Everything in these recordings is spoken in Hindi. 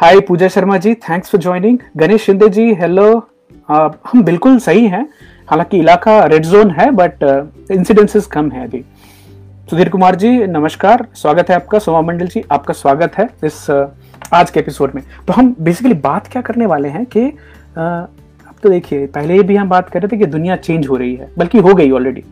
Hi Pooja Sharma ji, thanks for joining. Ganesh Shinde ji hello. हम बिल्कुल सही हैं, हालांकि इलाका रेड जोन है बट इंसिडेंसेस कम है अभी। सुधीर कुमार जी नमस्कार, स्वागत है आपका। सोमा मंडल जी आपका स्वागत है इस आज के एपिसोड में। तो हम बेसिकली बात क्या करने वाले हैं कि अब तो देखिए पहले भी हम बात कर रहे थे कि दुनिया चेंज हो रही है, बल्कि हो गई ऑलरेडी।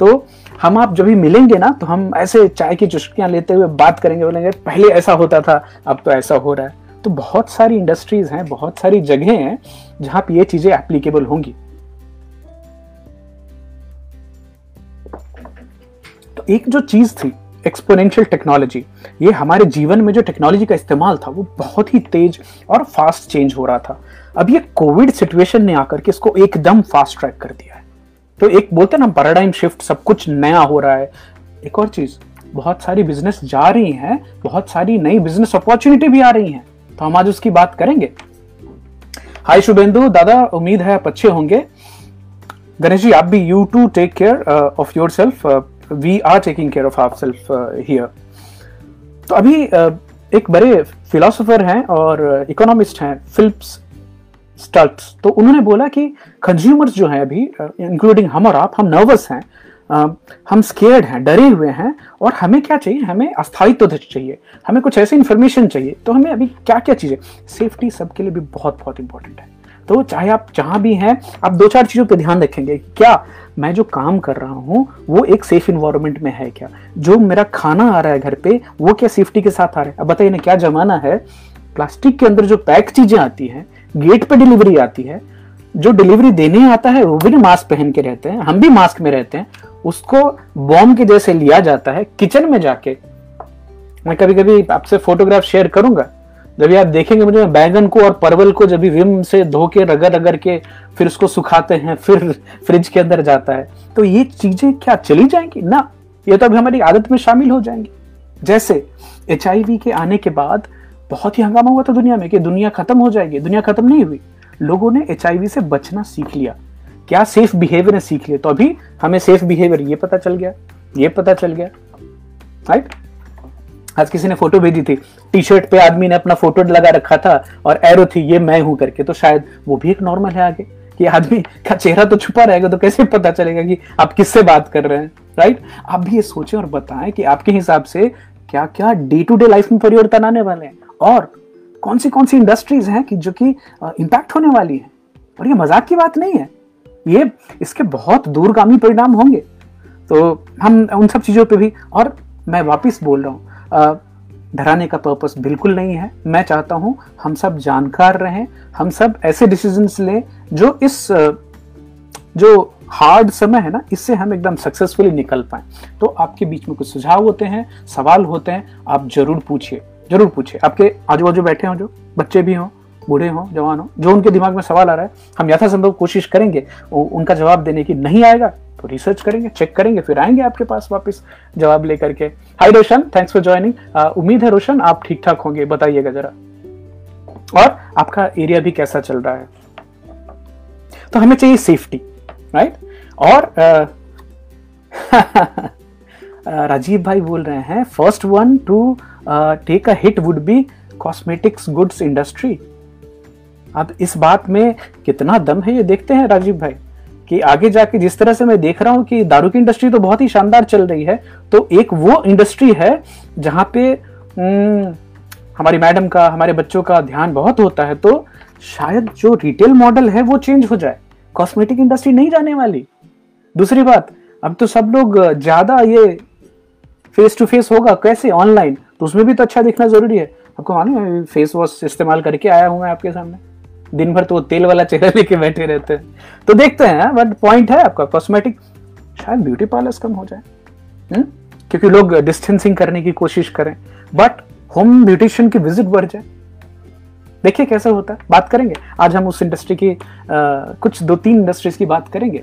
तो हम आप जब भी मिलेंगे ना तो हम ऐसे चाय की चुस्कियाँ लेते हुए बात करेंगे, बोलेंगे पहले ऐसा होता था अब तो ऐसा हो रहा है। तो बहुत सारी इंडस्ट्रीज हैं, बहुत सारी जगहें हैं जहां पर ये चीजें एप्लीकेबल होंगी। तो एक जो चीज थी एक्सपोनेंशियल टेक्नोलॉजी, ये हमारे जीवन में जो टेक्नोलॉजी का इस्तेमाल था वो बहुत ही तेज और फास्ट चेंज हो रहा था। अब ये कोविड सिचुएशन ने आकर के इसको एकदम फास्ट ट्रैक कर दिया है। तो एक बोलते हैं ना पैराडाइम शिफ्ट, सब कुछ नया हो रहा है। एक और चीज, बहुत सारी बिजनेस जा रही है, बहुत सारी नई बिजनेस अपॉर्चुनिटी भी आ रही है, तो हम आज उसकी बात करेंगे। हाय शुभेंदु दादा, उम्मीद है आप अच्छे होंगे। गणेश जी आप भी, you too take care of your self, we are taking care of our self here. तो अभी एक बड़े फिलोसोफर हैं और इकोनॉमिस्ट हैं फिलिप्स स्टल्ट्स, तो उन्होंने बोला कि कंज्यूमर्स जो हैं अभी इंक्लूडिंग हम और आप, हम नर्वस हैं, हम स्केर्ड हैं, डरे हुए हैं, और हमें क्या चाहिए, हमें अस्थायित्व चाहिए, हमें कुछ ऐसी इन्फॉर्मेशन चाहिए। तो हमें अभी क्या क्या चीज़ें, सेफ्टी सबके लिए भी बहुत बहुत इंपॉर्टेंट है। तो चाहे आप जहाँ भी हैं आप दो चार चीज़ों पर ध्यान रखेंगे, क्या मैं जो काम कर रहा हूँ वो एक सेफ इन्वायरमेंट में है क्या, जो मेरा खाना आ रहा है घर पे वो क्या सेफ्टी के साथ आ रहा है। अब बताइए ना क्या जमाना है, प्लास्टिक के अंदर जो पैक चीज़ें आती हैं, गेट पे डिलीवरी आती है, जो डिलीवरी देने आता है वो भी ना मास्क पहन के रहते हैं, हम भी मास्क में रहते हैं, उसको बॉम्ब के जैसे लिया जाता है किचन में जाके। मैं कभी कभी आपसे फोटोग्राफ शेयर करूंगा, जब भी आप देखेंगे मुझे, बैंगन को और परवल को जब भी विम से धो के रगड़ रगड़ के फिर उसको सुखाते हैं, फिर फ्रिज के अंदर जाता है। तो ये चीजें क्या चली जाएंगी ना, ये तो अभी हमारी आदत में शामिल हो जाएंगी। जैसे HIV के आने के बाद बहुत ही हंगामा हुआ था दुनिया में कि दुनिया खत्म हो जाएगी, दुनिया खत्म नहीं हुई, लोगों ने HIV से बचना सीख लिया, क्या सेफ बिहेवियर सीख लिया। तो अभी हमें सेफ बिहेवियर ये पता चल गया, ये पता चल गया, राइट। आज किसी ने फोटो भेजी थी, टी शर्ट पे आदमी ने अपना फोटो लगा रखा था और एरो थी ये मैं हूं करके, तो शायद वो भी एक नॉर्मल है आगे कि आदमी का चेहरा तो छुपा रहेगा तो कैसे पता चलेगा कि आप किससे बात कर रहे हैं, राइट। आप भी ये सोचें और बताएं कि आपके हिसाब से क्या क्या डे टू डे लाइफ में परिवर्तन आने वाले हैं और कौन सी इंडस्ट्रीज हैं कि जो कि इम्पैक्ट होने वाली है। और ये मजाक की बात नहीं है, ये इसके बहुत दूरगामी परिणाम होंगे। तो हम उन सब चीज़ों पे भी, और मैं वापस बोल रहा हूँ डराने का पर्पस बिल्कुल नहीं है। मैं चाहता हूं हम सब जानकार रहें, हम सब ऐसे डिसीजंस लें जो इस जो हार्ड समय है ना इससे हम एकदम सक्सेसफुली निकल पाएं। तो आपके बीच में कुछ सुझाव होते हैं, सवाल होते हैं, आप जरूर पूछिए, जरूर पूछिए। आपके आजू बाजू बैठे हों, जो बच्चे भी हों, बूढ़े हों, जवान हों, जो उनके दिमाग में सवाल आ रहा है हम यथासंभव कोशिश करेंगे उनका जवाब देने की। नहीं आएगा तो रिसर्च करेंगे, चेक करेंगे, फिर आएंगे आपके पास वापस जवाब लेकर के। Hi Roshan, thanks for joining. उम्मीद है रोशन आप ठीक ठाक होंगे, बताइएगा जरा और आपका एरिया भी कैसा चल रहा है। तो हमें चाहिए सेफ्टी, राइट। और राजीव भाई बोल रहे हैं first one to take a hit would be cosmetics goods industry. अब इस बात में कितना दम है ये देखते हैं राजीव भाई, कि आगे जाके जिस तरह से मैं देख रहा हूँ कि दारू की इंडस्ट्री तो बहुत ही शानदार चल रही है, तो एक वो इंडस्ट्री है जहाँ पे हमारी मैडम का, हमारे बच्चों का ध्यान बहुत होता है, तो शायद जो रिटेल मॉडल है वो चेंज हो जाए, कॉस्मेटिक इंडस्ट्री नहीं जाने वाली। दूसरी बात, अब तो सब लोग ज़्यादा ये फेस टू फेस होगा, कैसे ऑनलाइन, तो उसमें भी तो अच्छा दिखना ज़रूरी है। आपको मालूम है फेस वॉश इस्तेमाल करके आया हूँ मैं आपके सामने, दिन भर तो वो तेल वाला चेहरा लेके बैठे रहते हैं। तो देखते हैं, बट पॉइंट है आपका कॉस्मेटिक, शायद ब्यूटी पार्लर्स कम हो जाए क्योंकि लोग डिस्टेंसिंग करने की कोशिश करें, बट होम ब्यूटिशियन की विजिट बढ़ जाए। देखिए कैसे होता है, बात करेंगे आज हम उस इंडस्ट्री की, कुछ दो तीन इंडस्ट्रीज की बात करेंगे।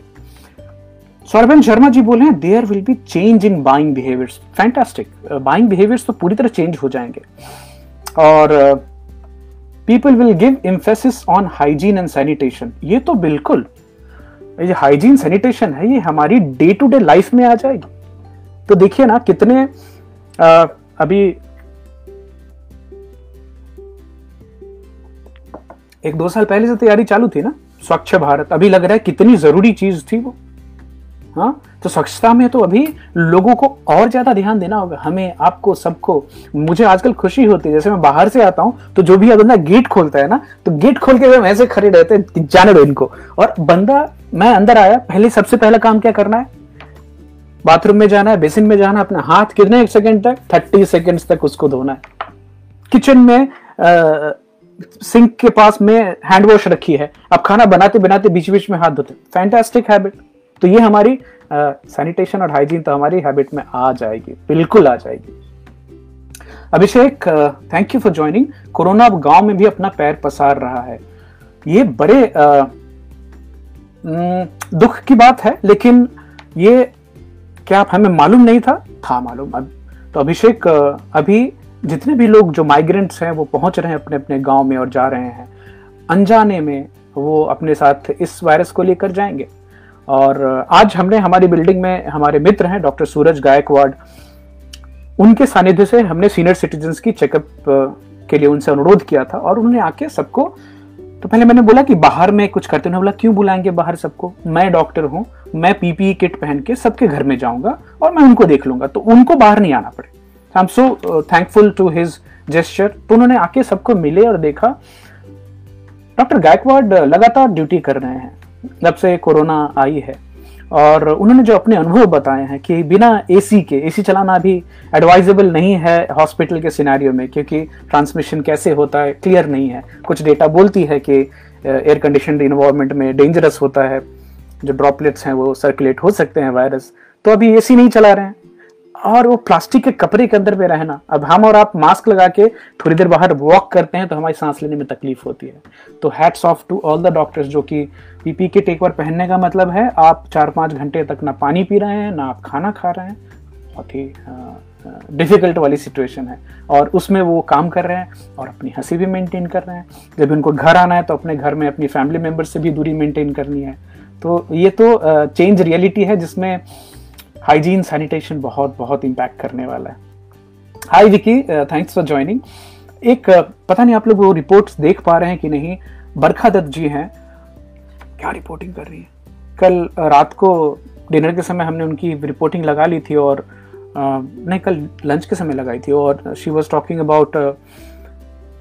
सौरभ शर्मा जी बोले हैं there will be change in buying behaviours, fantastic. Buying behaviours तो पूरी तरह चेंज हो जाएंगे और people will give emphasis on hygiene and sanitation. ये तो बिल्कुल, ये हाइजीन सैनिटेशन है ये हमारी डे टू डे लाइफ में आ जाएगी। तो देखिए ना कितने अभी एक दो साल पहले से तैयारी चालू थी ना स्वच्छ भारत, अभी लग रहा है कितनी जरूरी चीज थी वो। हाँ, तो स्वच्छता में तो अभी लोगों को और ज्यादा ध्यान देना होगा, हमें, आपको, सबको। मुझे आजकल खुशी होती है, जैसे मैं बाहर से आता हूँ तो जो भी बंदा गेट खोलता है ना, तो गेट खोल के हम ऐसे खड़े रहते हैं, जाने दो इनको। और बंदा, मैं अंदर आया, पहले सबसे पहला काम क्या करना है, बाथरूम में जाना है, बेसिन में जाना है, अपना हाथ कितने सेकंड तक, 30 सेकंड तक उसको धोना है। किचन में सिंक के पास में हैंड वॉश रखी है, आप खाना बनाते बनाते बीच बीच में हाथ धोते, फैंटास्टिक हैबिट। तो ये हमारी सैनिटेशन और हाइजीन तो हमारी हैबिट में आ जाएगी, बिल्कुल आ जाएगी। Abhishek, thank you for joining. Corona अब गांव में भी अपना पैर पसार रहा है, ये बड़े दुख की बात है, लेकिन ये क्या हमें मालूम नहीं था? था मालूम। अब तो अभिषेक, अभी जितने भी लोग जो माइग्रेंट्स हैं वो पहुंच रहे हैं अपने अपने गाँव में और जा रहे हैं, अनजाने में वो अपने साथ इस वायरस को लेकर जाएंगे। और आज हमने हमारी बिल्डिंग में हमारे मित्र हैं डॉक्टर सूरज गायकवाड, उनके सानिध्य से हमने सीनियर सिटीजन्स की चेकअप के लिए उनसे अनुरोध किया था, और उन्होंने आके सबको, तो पहले मैंने बोला कि बाहर में कुछ करते, उन्होंने बोला क्यों बुलाएंगे बाहर सबको, मैं डॉक्टर हूँ, मैं पीपीई किट पहन के सबके घर में जाऊँगा और मैं उनको देख लूंगा, तो उनको बाहर नहीं आना पड़े। I am so thankful to his gesture. तो उन्होंने आके सबको मिले और देखा। डॉक्टर गायकवाड लगातार ड्यूटी कर रहे हैं जब से कोरोना आई है, और उन्होंने जो अपने अनुभव बताए हैं कि बिना एसी के, एसी चलाना भी एडवाइजेबल नहीं है हॉस्पिटल के सिनेरियो में, क्योंकि ट्रांसमिशन कैसे होता है क्लियर नहीं है। कुछ डेटा बोलती है कि एयर कंडीशनड इन्वायरमेंट में डेंजरस होता है, जो ड्रॉपलेट्स हैं वो सर्कुलेट हो सकते हैं वायरस। तो अभी एसी नहीं चला रहे हैं, और वो प्लास्टिक के कपड़े के अंदर में रहना, अब हम और आप मास्क लगा के थोड़ी देर बाहर वॉक करते हैं तो हमारी सांस लेने में तकलीफ होती है। तो hats off to all the doctors, जो कि पीपी किट एक बार पहनने का मतलब है आप 4-5 घंटे तक ना पानी पी रहे हैं ना आप खाना खा रहे हैं, बहुत ही डिफिकल्ट वाली सिचुएशन है, और उसमें वो काम कर रहे हैं और अपनी हंसी भी मेनटेन कर रहे हैं। जब उनको घर आना है तो अपने घर में अपनी फैमिली मेम्बर से भी दूरी मेनटेन करनी है। तो ये तो चेंज रियलिटी है जिसमें हाइजीन सैनिटेशन बहुत बहुत इम्पैक्ट करने वाला है। Hi Vicky, thanks for joining. एक पता नहीं आप लोग वो रिपोर्ट्स देख पा रहे हैं कि नहीं, बरखा दत्त जी हैं, क्या रिपोर्टिंग कर रही है। कल रात को डिनर के समय हमने उनकी रिपोर्टिंग लगा ली थी, और नहीं, कल लंच के समय लगाई थी, और she was talking about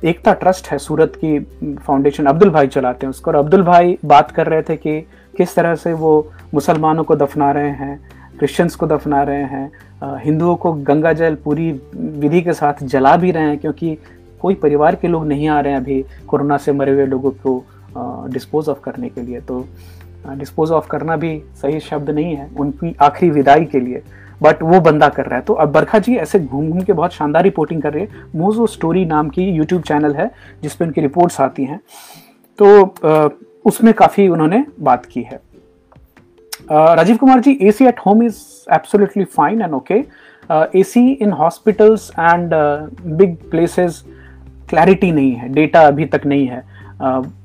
Ekta trust है सूरत की फाउंडेशन, अब्दुल भाई चलाते हैं उसको, और अब्दुल भाई बात कर रहे थे कि किस तरह से वो मुसलमानों को दफना रहे हैं, क्रिश्चियंस को दफना रहे हैं, हिंदुओं को गंगा जल पूरी विधि के साथ जला भी रहे हैं, क्योंकि कोई परिवार के लोग नहीं आ रहे हैं अभी कोरोना से मरे हुए लोगों को डिस्पोज ऑफ करने के लिए। तो डिस्पोज ऑफ करना भी सही शब्द नहीं है उनकी आखिरी विदाई के लिए, बट वो बंदा कर रहा है। तो अब बरखा जी ऐसे घूम घूम के बहुत शानदार रिपोर्टिंग कर रही है। मोजो स्टोरी नाम की यूट्यूब चैनल है जिसपे उनकी रिपोर्ट्स आती हैं, तो उसमें काफ़ी उन्होंने बात की है। राजीव कुमार जी, AC at home is absolutely fine and okay. AC in hospitals and big places clarity नहीं है, डेटा अभी तक नहीं है।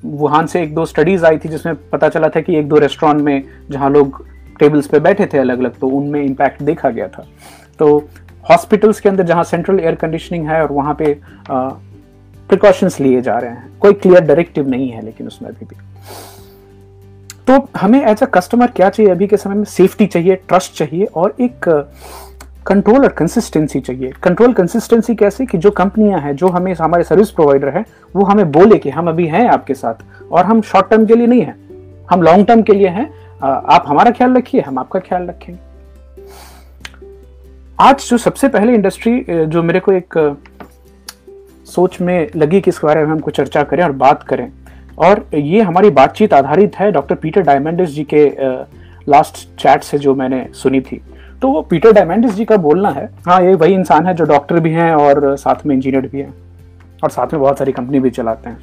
वुहान से 1-2 स्टडीज आई थी जिसमें पता चला था कि 1-2 रेस्टोरेंट में जहाँ लोग टेबल्स पे बैठे थे अलग अलग, तो उनमें इम्पैक्ट देखा गया था। तो हॉस्पिटल्स के अंदर जहाँ सेंट्रल एयर कंडीशनिंग है और वहाँ पे प्रिकॉशंस लिए जा रहे हैं, कोई क्लियर डायरेक्टिव नहीं है लेकिन उसमें अभी भी। तो हमें एज अ कस्टमर क्या चाहिए अभी के समय में, सेफ्टी चाहिए, ट्रस्ट चाहिए, और एक कंट्रोल और कंसिस्टेंसी चाहिए। कंट्रोल कंसिस्टेंसी कैसे, कि जो कंपनियां हैं, जो हमें, हमारे सर्विस प्रोवाइडर हैं, वो हमें बोले कि हम अभी हैं आपके साथ और हम शॉर्ट टर्म के लिए नहीं हैं, हम लॉन्ग टर्म के लिए हैं, आप हमारा ख्याल रखिए, हम आपका ख्याल रखेंगे। आज जो सबसे पहले इंडस्ट्री जो मेरे को एक सोच में लगी कि इसके बारे में हमको चर्चा करें और बात करें, और ये हमारी बातचीत आधारित है डॉक्टर पीटर डायमंडिस जी के लास्ट चैट से जो मैंने सुनी थी। तो वो पीटर डायमंडिस जी का बोलना है, हाँ ये वही इंसान है जो डॉक्टर भी हैं और साथ में इंजीनियर भी हैं और साथ में बहुत सारी कंपनी भी चलाते हैं।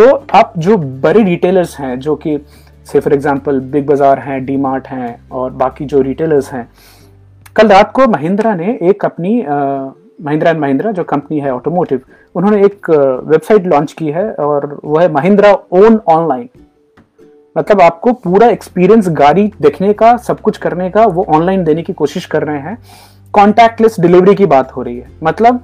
तो आप जो बड़े रिटेलर्स हैं, जो कि से फॉर एग्जांपल बिग बाज़ार हैं, डी मार्ट हैं और बाकी जो रिटेलर्स हैं, कल रात को महिंद्रा ने एक अपनी महिंद्रा एंड महिंद्रा जो कंपनी है ऑटोमोटिव, उन्होंने एक वेबसाइट लॉन्च की है और वह है महिंद्रा ओन ऑनलाइन। मतलब आपको पूरा एक्सपीरियंस गाड़ी देखने का, सब कुछ करने का, वो ऑनलाइन देने की कोशिश कर रहे हैं। कॉन्टैक्टलेस डिलीवरी की बात हो रही है, मतलब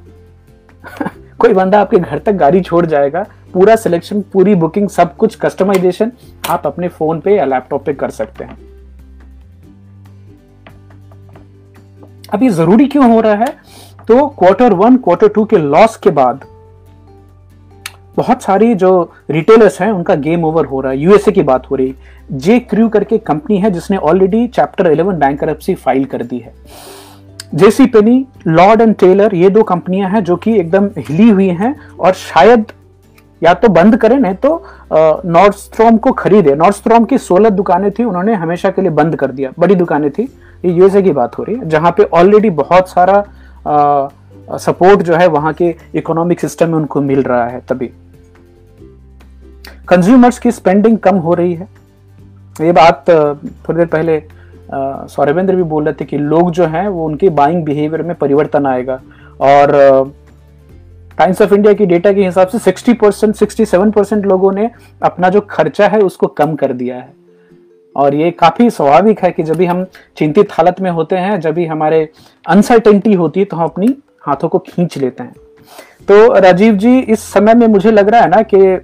कोई बंदा आपके घर तक गाड़ी छोड़ जाएगा, पूरा सिलेक्शन, पूरी बुकिंग, सब कुछ कस्टमाइजेशन आप अपने फोन पे या लैपटॉप पे कर सकते हैं। अब ये जरूरी क्यों हो रहा है? तो Q1, Q2 के लॉस के बाद बहुत सारी जो रिटेलर्स हैं उनका गेम ओवर हो रहा है। यूएसए की बात हो रही है, J.Crew करके कंपनी है जिसने ऑलरेडी चैप्टर 11 बैंकरप्सी फाइल कर दी है। JC Penney, Lord and Taylor, ये दो कंपनियां हैं जो कि एकदम हिली हुई हैं और शायद या तो बंद करें नहीं तो नॉर्डस्ट्रॉम को खरीदे। नॉर्डस्ट्रॉम की 16 दुकानें थी, उन्होंने हमेशा के लिए बंद कर दिया। बड़ी दुकानें थी, ये यूएसए की बात हो रही है, जहाँ पे ऑलरेडी बहुत सारा सपोर्ट जो है वहाँ के इकोनॉमिक सिस्टम में उनको मिल रहा है। तभी कंज्यूमर्स की स्पेंडिंग कम हो रही है। ये बात थोड़ी देर पहले सौरभेंद्र भी बोल रहे थे कि लोग जो हैं वो उनके बाइंग बिहेवियर में परिवर्तन आएगा। और टाइम्स ऑफ इंडिया की डेटा के हिसाब से 67% लोगों ने अपना जो खर्चा है उसको कम कर दिया है। और ये काफ़ी स्वाभाविक है कि जब भी हम चिंतित हालत में होते हैं, जब भी हमारे अनसर्टेनिटी होती है, तो हम अपनी हाथों को खींच लेते हैं। तो राजीव जी, इस समय में मुझे लग रहा है ना कि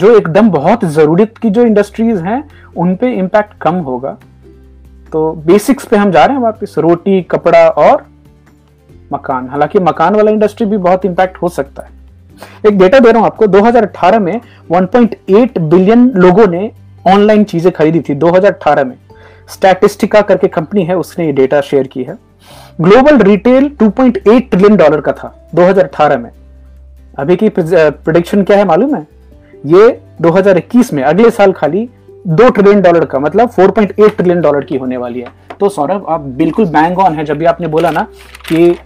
जो एकदम बहुत ज़रूरत की जो इंडस्ट्रीज़ हैं उन पे इम्पैक्ट कम होगा। तो बेसिक्स पे हम जा रहे हैं वापस, रोटी, कपड़ा और मकान। हालांकि मकान वाला इंडस्ट्री भी बहुत इम्पैक्ट हो सकता है। एक डेटा दे रहा हूँ आपको, 2018 में 1.8 बिलियन लोगों ने ऑनलाइन चीज़ें खरीदी थी। 2018 में स्टैटिस्टिका करके कंपनी है, उसने ये डेटा शेयर की है। ग्लोबल रिटेल 2.8 ट्रिलियन डॉलर का था 2018 में। अभी की प्रेडिक्शन क्या है मालूम है? ये 2021 में अगले साल खाली 2 ट्रिलियन डॉलर का, मतलब 4.8 ट्रिलियन डॉलर की होने वाली है। तो सौरभ, आप बिल्कुल बैंग ऑन है जब भी आपने बोला ना कि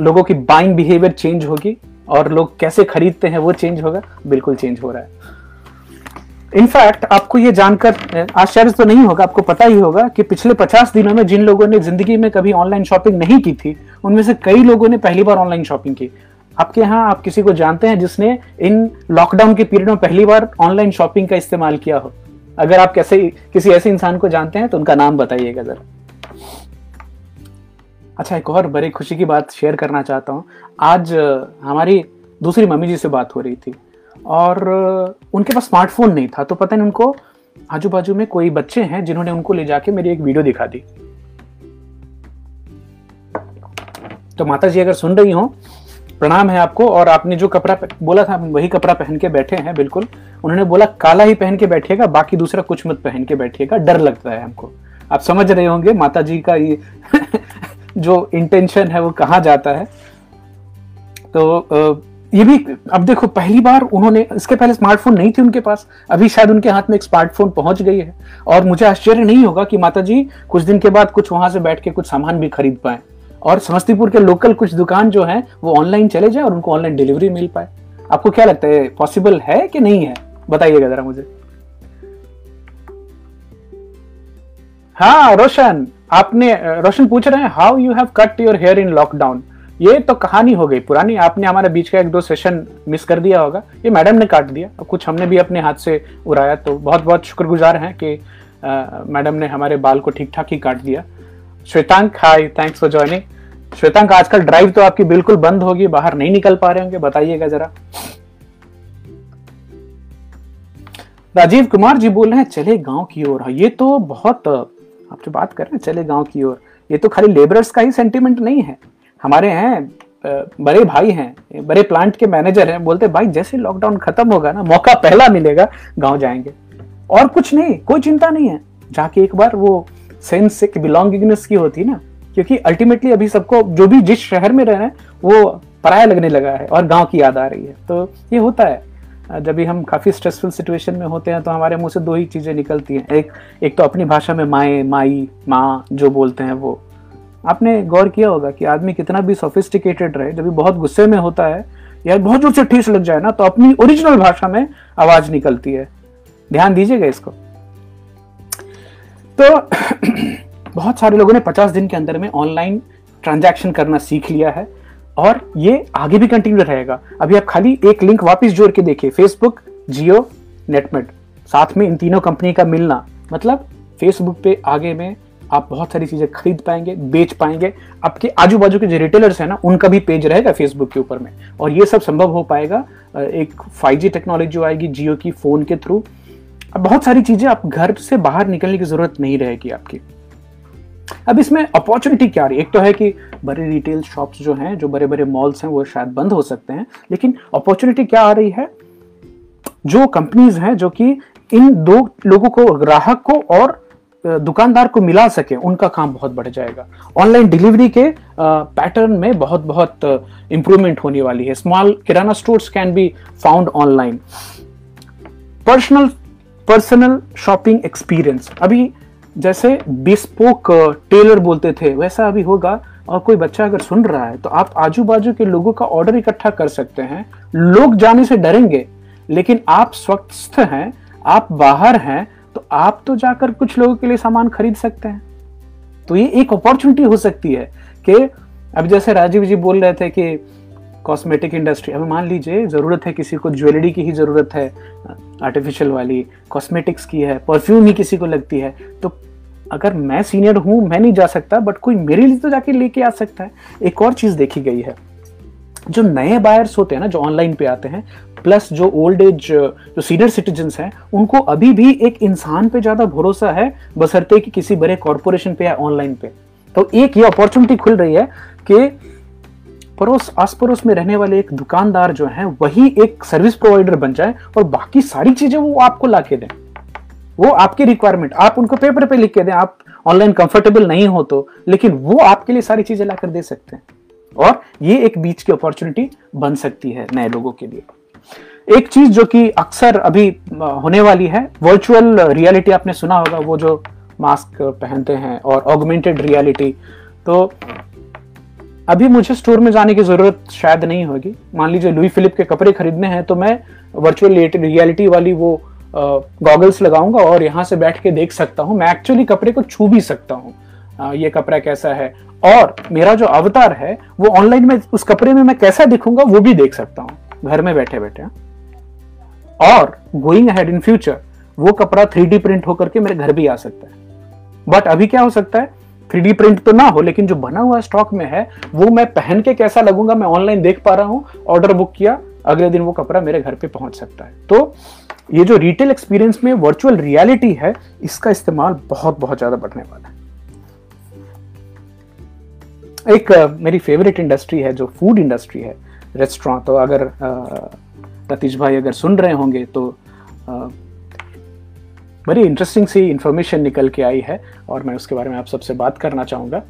लोगों की बाइंग बिहेवियर चेंज होगी और लोग कैसे खरीदते हैं वो चेंज होगा। बिल्कुल चेंज हो रहा है। इनफैक्ट आपको ये जानकर आश्चर्य तो नहीं होगा, आपको पता ही होगा कि पिछले 50 दिनों में जिन लोगों ने जिंदगी में कभी ऑनलाइन शॉपिंग नहीं की थी, उनमें से कई लोगों ने पहली बार ऑनलाइन शॉपिंग की। आपके यहाँ आप किसी को जानते हैं जिसने इन लॉकडाउन के पीरियड में पहली बार ऑनलाइन शॉपिंग का इस्तेमाल किया हो? अगर आप कैसे किसी ऐसे इंसान को जानते हैं तो उनका नाम बताइएगा जरा। अच्छा, एक और बड़ी खुशी की बात शेयर करना चाहता हूँ। आज हमारी दूसरी मम्मी जी से बात हो रही थी और उनके पास स्मार्टफोन नहीं था, तो पता नहीं उनको आजू बाजू में कोई बच्चे हैं जिन्होंने उनको ले जाके मेरी एक वीडियो दिखा दी। तो माता जी अगर सुन रही हो, प्रणाम है आपको। और आपने जो कपड़ा बोला था वही कपड़ा पहन के बैठे हैं। बिल्कुल, उन्होंने बोला काला ही पहन के बैठिएगा, बाकी दूसरा कुछ मत पहन के बैठिएगा, डर लगता है हमको। आप समझ रहे होंगे माता जी का ये जो इंटेंशन है वो कहाँ जाता है। तो ये भी अब देखो, पहली बार उन्होंने, इसके पहले स्मार्टफोन नहीं थे उनके पास, अभी शायद उनके हाथ में एक स्मार्टफोन पहुंच गई है। और मुझे आश्चर्य नहीं होगा कि माता जी कुछ दिन के बाद कुछ वहां से बैठ के कुछ सामान भी खरीद पाए और समस्तीपुर के लोकल कुछ दुकान जो है वो ऑनलाइन चले जाए और उनको ऑनलाइन डिलीवरी मिल पाए। आपको क्या लगता है, पॉसिबल है कि नहीं है? बताइएगा जरा मुझे। हाँ रोशन, आपने, रोशन पूछ रहे हैं how you have cut your hair in lockdown. ये तो कहानी हो गई पुरानी, आपने हमारा बीच का 1-2 सेशन मिस कर दिया होगा। ये मैडम ने काट दिया और कुछ हमने भी अपने हाथ से उड़ाया। तो बहुत बहुत शुक्रगुजार हैं कि मैडम ने हमारे बाल को ठीक ठाक ही काट दिया। Shwetank, hi, thanks for joining. Shwetank, आजकल ड्राइव तो आपकी बिल्कुल बंद होगी, बाहर नहीं निकल पा रहे होंगे, बताइएगा जरा। राजीव कुमार जी बोल रहे हैं चले गाँव की ओर। ये तो बहुत, आप जो बात कर रहे हैं चले गाँव की ओर, ये तो खाली लेबरर्स का ही सेंटिमेंट नहीं है। हमारे हैं, बड़े भाई हैं, बड़े प्लांट के मैनेजर हैं, बोलते भाई जैसे लॉकडाउन खत्म होगा ना, मौका पहला मिलेगा, गांव जाएंगे। और कुछ नहीं, कोई चिंता नहीं है, जाके एक बार वो सेंस एक बिलोंगिंगनेस की होती ना, क्योंकि अल्टीमेटली अभी सबको जो भी जिस शहर में रह रहे हैं वो पराया लगने लगा है और गाँव की याद आ रही है। तो ये होता है, जब भी हम काफ़ी स्ट्रेसफुल सिचुएशन में होते हैं तो हमारे मुंह से दो ही चीज़ें निकलती हैं, एक तो अपनी भाषा में माए, माई, माँ जो बोलते हैं वो। आपने गौर किया होगा कि आदमी कितना भी सोफिस्टिकेटेड रहे, जब भी बहुत गुस्से में होता है या बहुत जोर से ठेस लग जाए ना, तो अपनी ओरिजिनल भाषा में आवाज निकलती है। ध्यान दीजिएगा इसको। तो बहुत सारे लोगों ने 50 दिन के अंदर में ऑनलाइन ट्रांजैक्शन करना सीख लिया है और ये आगे भी कंटिन्यू रहेगा। अभी आप खाली एक लिंक वापस जोड़ के देखिए, फेसबुक, जियो, नेटमेट, साथ में इन तीनों कंपनी का मिलना, मतलब फेसबुक पे आगे में आप बहुत सारी चीजें खरीद पाएंगे, बेच पाएंगे। आपके आजू बाजू के जो रिटेलर्स हैं ना, उनका भी पेज रहेगा फेसबुक के ऊपर में, और ये सब संभव हो पाएगा एक 5G टेक्नोलॉजी जो आएगी जियो की फोन के थ्रू। अब बहुत सारी चीजें, आप घर से बाहर निकलने की जरूरत नहीं रहेगी आपकी। अब इसमें अपॉर्चुनिटी क्या रही? एक तो है कि बड़े रिटेल शॉप्स जो हैं, जो बड़े बड़े मॉल्स हैं, वो शायद बंद हो सकते हैं, लेकिन अपॉर्चुनिटी क्या आ रही है? जो कंपनीज हैं जो कि इन दो लोगों को, ग्राहक को और दुकानदार को मिला सके, उनका काम बहुत बढ़ जाएगा। ऑनलाइन डिलीवरी के पैटर्न में बहुत बहुत इंप्रूवमेंट होने वाली है। Small kirana stores can be found online. Personal shopping experience, अभी जैसे बिस्पोक टेलर बोलते थे वैसा अभी होगा। और कोई बच्चा अगर सुन रहा है तो आप आजू बाजू के लोगों का ऑर्डर इकट्ठा कर सकते हैं। लोग जाने से डरेंगे, लेकिन आप स्वस्थ हैं, आप बाहर हैं, तो आप तो जाकर कुछ लोगों के लिए सामान खरीद सकते हैं। तो ये एक अपॉर्चुनिटी हो सकती है कि अब जैसे राजीव जी बोल रहे थे कि कॉस्मेटिक इंडस्ट्री, अब मान लीजिए ज़रूरत है किसी को ज्वेलरी की ही ज़रूरत है, आर्टिफिशियल वाली, कॉस्मेटिक्स की है, परफ्यूम ही किसी को लगती है, तो अगर मैं सीनियर हूँ, मैं नहीं जा सकता, बट कोई मेरे लिए तो जाके लेके आ सकता है। एक और चीज़ देखी गई है, जो नए बायर्स होते हैं ना, जो ऑनलाइन पे आते हैं, प्लस जो ओल्ड एज, जो सीनियर सिटीजन्स हैं, उनको अभी भी एक इंसान पे ज़्यादा भरोसा है बशर्ते कि किसी बड़े कॉरपोरेशन पे या ऑनलाइन पे। तो एक ये अपॉर्चुनिटी खुल रही है कि पड़ोस आस पड़ोस में रहने वाले एक दुकानदार जो हैं, वही एक सर्विस प्रोवाइडर बन जाए, और बाकी सारी चीज़ें वो आपको ला के दें, वो आपकी रिक्वायरमेंट, आप उनको पेपर पे लिख के दें, आप ऑनलाइन कंफर्टेबल नहीं हो तो, लेकिन वो आपके लिए सारी चीज़ें लाकर दे सकते हैं। और ये एक बीच की अपॉर्चुनिटी बन सकती है नए लोगों के लिए। एक चीज जो कि अक्सर अभी होने वाली है, वर्चुअल रियलिटी, आपने सुना होगा, वो जो मास्क पहनते हैं, और ऑगमेंटेड रियलिटी। तो अभी मुझे स्टोर में जाने की जरूरत शायद नहीं होगी। मान लीजिए लुई फिलिप के कपड़े खरीदने हैं, तो मैं वर्चुअल रियलिटी वाली वो गॉगल्स लगाऊंगा और यहाँ से बैठ के देख सकता हूँ, मैं एक्चुअली कपड़े को छू भी सकता हूँ, ये कपड़ा कैसा है, और मेरा जो अवतार है वो ऑनलाइन में उस कपड़े में मैं कैसा दिखूंगा वो भी देख सकता हूं घर में बैठे बैठे। और गोइंग अहेड इन फ्यूचर, वो कपड़ा 3D प्रिंट होकर के मेरे घर भी आ सकता है। बट अभी क्या हो सकता है, 3D प्रिंट तो ना हो, लेकिन जो बना हुआ स्टॉक में है वो मैं पहन के कैसा लगूंगा मैं ऑनलाइन देख पा रहा हूं, ऑर्डर बुक किया, अगले दिन वो कपड़ा मेरे घर पे पहुंच सकता है। तो ये जो रिटेल एक्सपीरियंस में वर्चुअल रियलिटी है, इसका इस्तेमाल बहुत बहुत ज्यादा बढ़ने वाला है। एक मेरी फेवरेट इंडस्ट्री है जो फूड इंडस्ट्री है, रेस्टोरेंट। तो अगर रतीश भाई अगर सुन रहे होंगे तो बड़ी इंटरेस्टिंग सी इन्फॉर्मेशन निकल के आई है, और मैं उसके बारे में आप सबसे बात करना चाहूँगा।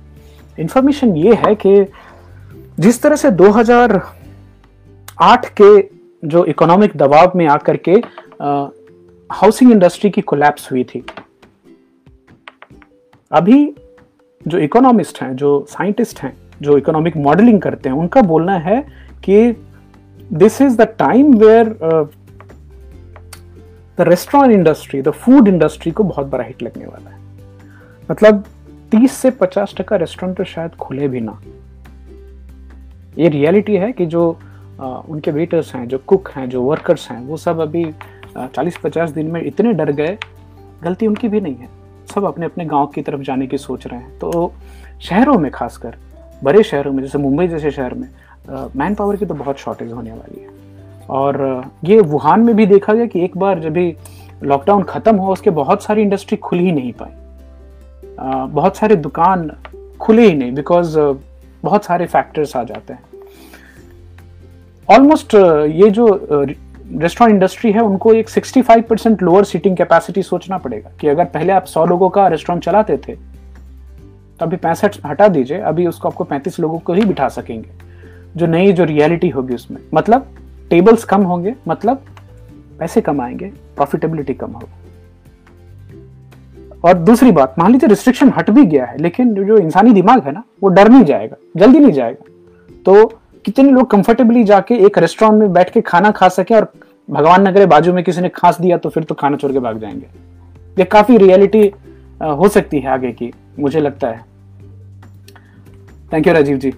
इन्फॉर्मेशन ये है कि जिस तरह से 2008 के जो इकोनॉमिक दबाव में आकर के हाउसिंग इंडस्ट्री की कोलैप्स हुई थी, अभी जो इकोनॉमिस्ट हैं, जो साइंटिस्ट हैं, जो इकोनॉमिक मॉडलिंग करते हैं, उनका बोलना है कि this is the time where the restaurant industry, the food industry को बहुत बड़ा हिट लगने वाला है। मतलब 30 से 50% रेस्टोरेंट तो शायद खुले भी ना। ये रियलिटी है कि जो उनके वेटर्स हैं, जो कुक हैं, जो वर्कर्स हैं, वो सब अभी 40-50 दिन में इतने डर गए, गलती उनकी भी नहीं है, सब अपने अपने गांव की तरफ जाने की सोच रहे हैं। तो शहरों में, खासकर बड़े शहरों में जैसे मुंबई जैसे शहर में, मैन पावर की तो बहुत शॉर्टेज होने वाली है। और ये वुहान में भी देखा गया कि एक बार जब भी लॉकडाउन ख़त्म हुआ, उसके बहुत सारी इंडस्ट्री खुल ही नहीं पाई, बहुत सारे दुकान खुले ही नहीं, बिकॉज बहुत सारे फैक्टर्स आ जाते हैं। ऑलमोस्ट ये जो रेस्टोरेंट इंडस्ट्री है, उनको एक 65% लोअर सीटिंग कैपेसिटी सोचना पड़ेगा कि अगर पहले आप 100 लोगों का रेस्टोरेंट चलाते थे, तो अभी 65 हटा दीजिए, अभी उसको आपको 35 लोगों को ही बिठा सकेंगे। जो नई जो रियलिटी होगी उसमें, मतलब टेबल्स कम होंगे, मतलब पैसे कम आएंगे, प्रॉफिटेबिलिटी कम होगी। और दूसरी बात, मान लीजिए रिस्ट्रिक्शन हट भी गया है, लेकिन जो इंसानी दिमाग है ना, वो डर नहीं जाएगा, जल्दी नहीं जाएगा। तो कितने लोग कंफर्टेबली जाके एक रेस्टोरेंट में बैठ के खाना खा सके, और भगवान न करे बाजू में किसी ने खांस दिया तो फिर तो खाना छोड़ के भाग जाएंगे। ये काफी रियलिटी हो सकती है आगे की, मुझे लगता है। Thank you Rajeev ji.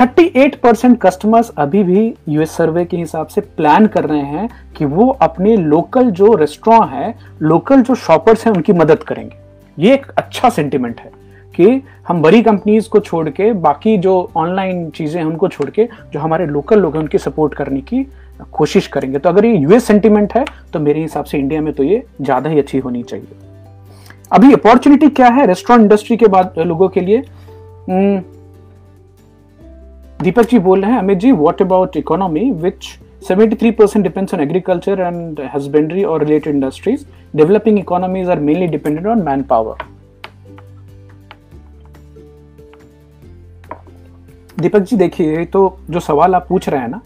38% customers अभी भी यूएस सर्वे के हिसाब से प्लान कर रहे हैं कि वो अपने लोकल जो रेस्टोरेंट है, लोकल जो शॉपर्स हैं उनकी मदद करेंगे। ये एक अच्छा सेंटिमेंट है कि हम बड़ी कंपनीज को छोड़ के, बाकी जो ऑनलाइन चीज़ें हैं उनको छोड़ के, जो हमारे लोकल लोग हैं उनकी सपोर्ट करने की कोशिश करेंगे। तो अगर ये यूएस सेंटिमेंट है तो मेरे हिसाब से इंडिया में तो ये ज़्यादा ही अच्छी होनी चाहिए। अभी अपॉर्चुनिटी क्या है रेस्टोरेंट इंडस्ट्री के बाद लोगों के लिए? दीपक जी बोल रहे हैं, Amit ji what about economy which 73% depends on agriculture and husbandry और related industries, developing economies are mainly dependent on man power. Deepak ji देखिए, तो जो सवाल आप पूछ रहे हैं ना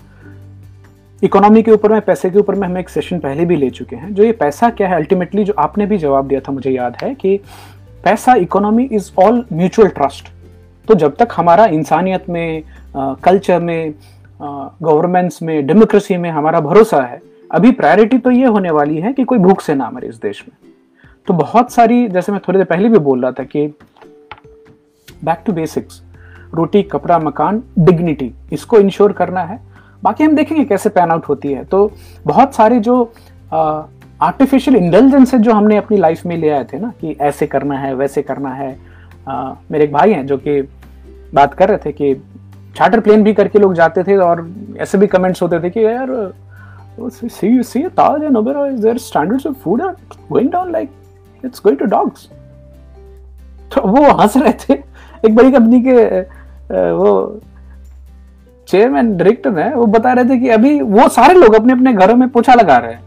इकोनॉमी के ऊपर में, पैसे के ऊपर में, हम एक सेशन पहले भी ले चुके हैं। जो ये पैसा क्या है अल्टीमेटली, जो आपने भी जवाब दिया था मुझे याद है कि पैसा, economy is all mutual trust. तो जब तक हमारा इंसानियत में, कल्चर में, गवर्नमेंट्स में, डेमोक्रेसी में हमारा भरोसा है, अभी प्रायोरिटी तो ये होने वाली है कि कोई भूख से ना मरे इस देश में। तो बहुत सारी, जैसे मैं थोड़ी देर पहले भी बोल रहा था कि बैक टू बेसिक्स, रोटी कपड़ा मकान डिग्निटी, इसको इंश्योर करना है। बाकी हम देखेंगे कैसे पैन आउट होती है। तो बहुत सारे जो आर्टिफिशियल इंटेलिजेंसेज जो हमने अपनी लाइफ में ले आए थे ना, कि ऐसे करना है वैसे करना है। मेरे एक भाई हैं जो कि बात कर रहे थे कि चार्टर प्लेन भी करके लोग जाते थे और ऐसे भी कमेंट्स होते थे कि यार see Taj and Oberoi their standards of food are going down like it's going to dogs. तो वो हंस रहे थे। एक बड़ी कंपनी के वो चेयरमैन डायरेक्टर है, वो बता रहे थे कि अभी वो सारे लोग अपने अपने घरों में पोछा लगा रहे हैं,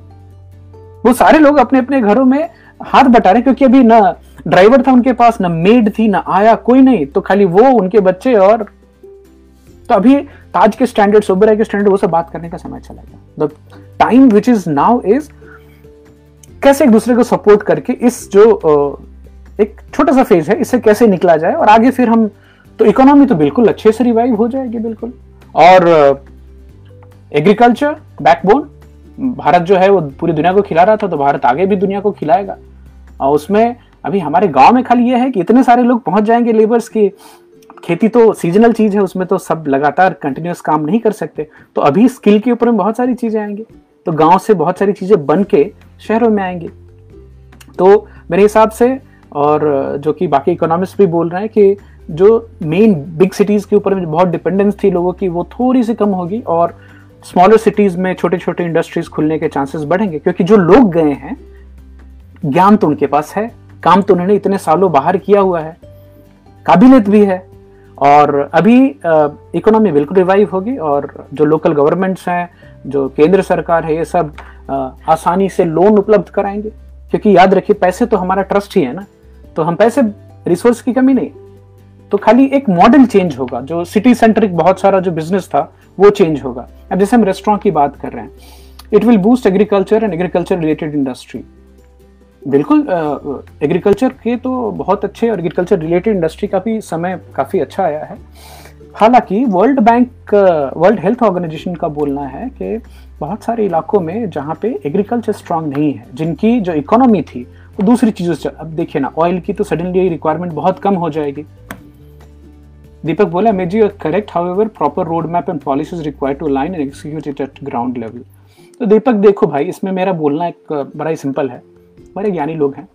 वो सारे लोग अपने अपने घरों में हाथ बटा रहे हैं, क्योंकि अभी ना ड्राइवर था उनके पास, ना मेड थी, ना आया कोई नहीं, तो खाली वो उनके बच्चे। और तो अभी ताज के स्टैंडर्ड, ओबेरॉय के स्टैंडर्ड, वो सब बात करने का समय चला गया। The time which is now is कैसे एक दूसरे को सपोर्ट करके इस जो एक छोटा सा फेज है इससे कैसे निकला जाए, और आगे फिर हम तो इकोनॉमी तो बिल्कुल अच्छे से रिवाइव हो जाएगी बिल्कुल। और एग्रीकल्चर बैकबोन, भारत जो है वो पूरी दुनिया को खिला रहा था तो भारत आगे भी दुनिया को खिलाएगा। और उसमें अभी हमारे गांव में खाली ये है कि इतने सारे लोग पहुंच जाएंगे लेबर्स की, खेती तो सीजनल चीज़ है, उसमें तो सब लगातार कंटिन्यूस काम नहीं कर सकते। तो अभी स्किल के ऊपर में बहुत सारी चीज़ें आएंगी, तो गाँव से बहुत सारी चीज़ें बन के शहरों में आएंगी। तो मेरे हिसाब से, और जो कि बाकी इकोनॉमिस्ट भी बोल रहे हैं कि जो मेन बिग सिटीज़ के ऊपर में बहुत डिपेंडेंस थी लोगों की, वो थोड़ी सी कम होगी और स्मॉलर सिटीज़ में छोटे छोटे इंडस्ट्रीज़ खुलने के चांसेस बढ़ेंगे, क्योंकि जो लोग गए हैं ज्ञान तो उनके पास है, काम तो उन्होंने इतने सालों बाहर किया हुआ है, काबिलियत भी है, और अभी इकोनॉमी बिल्कुल रिवाइव होगी। और जो लोकल गवर्नमेंट्स हैं, जो केंद्र सरकार है, ये सब आसानी से लोन उपलब्ध कराएंगे, क्योंकि याद रखिए पैसे तो हमारा ट्रस्ट ही है ना, तो हम पैसे, रिसोर्स की कमी नहीं। तो खाली एक मॉडल चेंज होगा, जो सिटी सेंट्रिक बहुत सारा जो बिजनेस था वो चेंज होगा। अब जैसे हम रेस्टोरेंट की बात कर रहे हैं, it will boost agriculture and agriculture related industry. बिल्कुल एग्रीकल्चर के तो बहुत अच्छे, और एग्रीकल्चर रिलेटेड इंडस्ट्री का भी समय काफ़ी अच्छा आया है। हालांकि world bank, world health organisation का बोलना है कि बहुत सारे इलाकों में जहाँ पे एग्रीकल्चर स्ट्रांग नहीं है, जिनकी जो इकोनॉमी थी वो दूसरी चीज़ों से, अब देखिए ना ऑयल की तो सडनली रिक्वायरमेंट बहुत कम हो जाएगी। दीपक बोला मे जी you are correct, however proper road map and policies required to align and execute it at ground level. तो दीपक देखो भाई, इसमें मेरा बोलना एक बड़ा ही सिंपल है, बड़े ज्ञानी लोग हैं,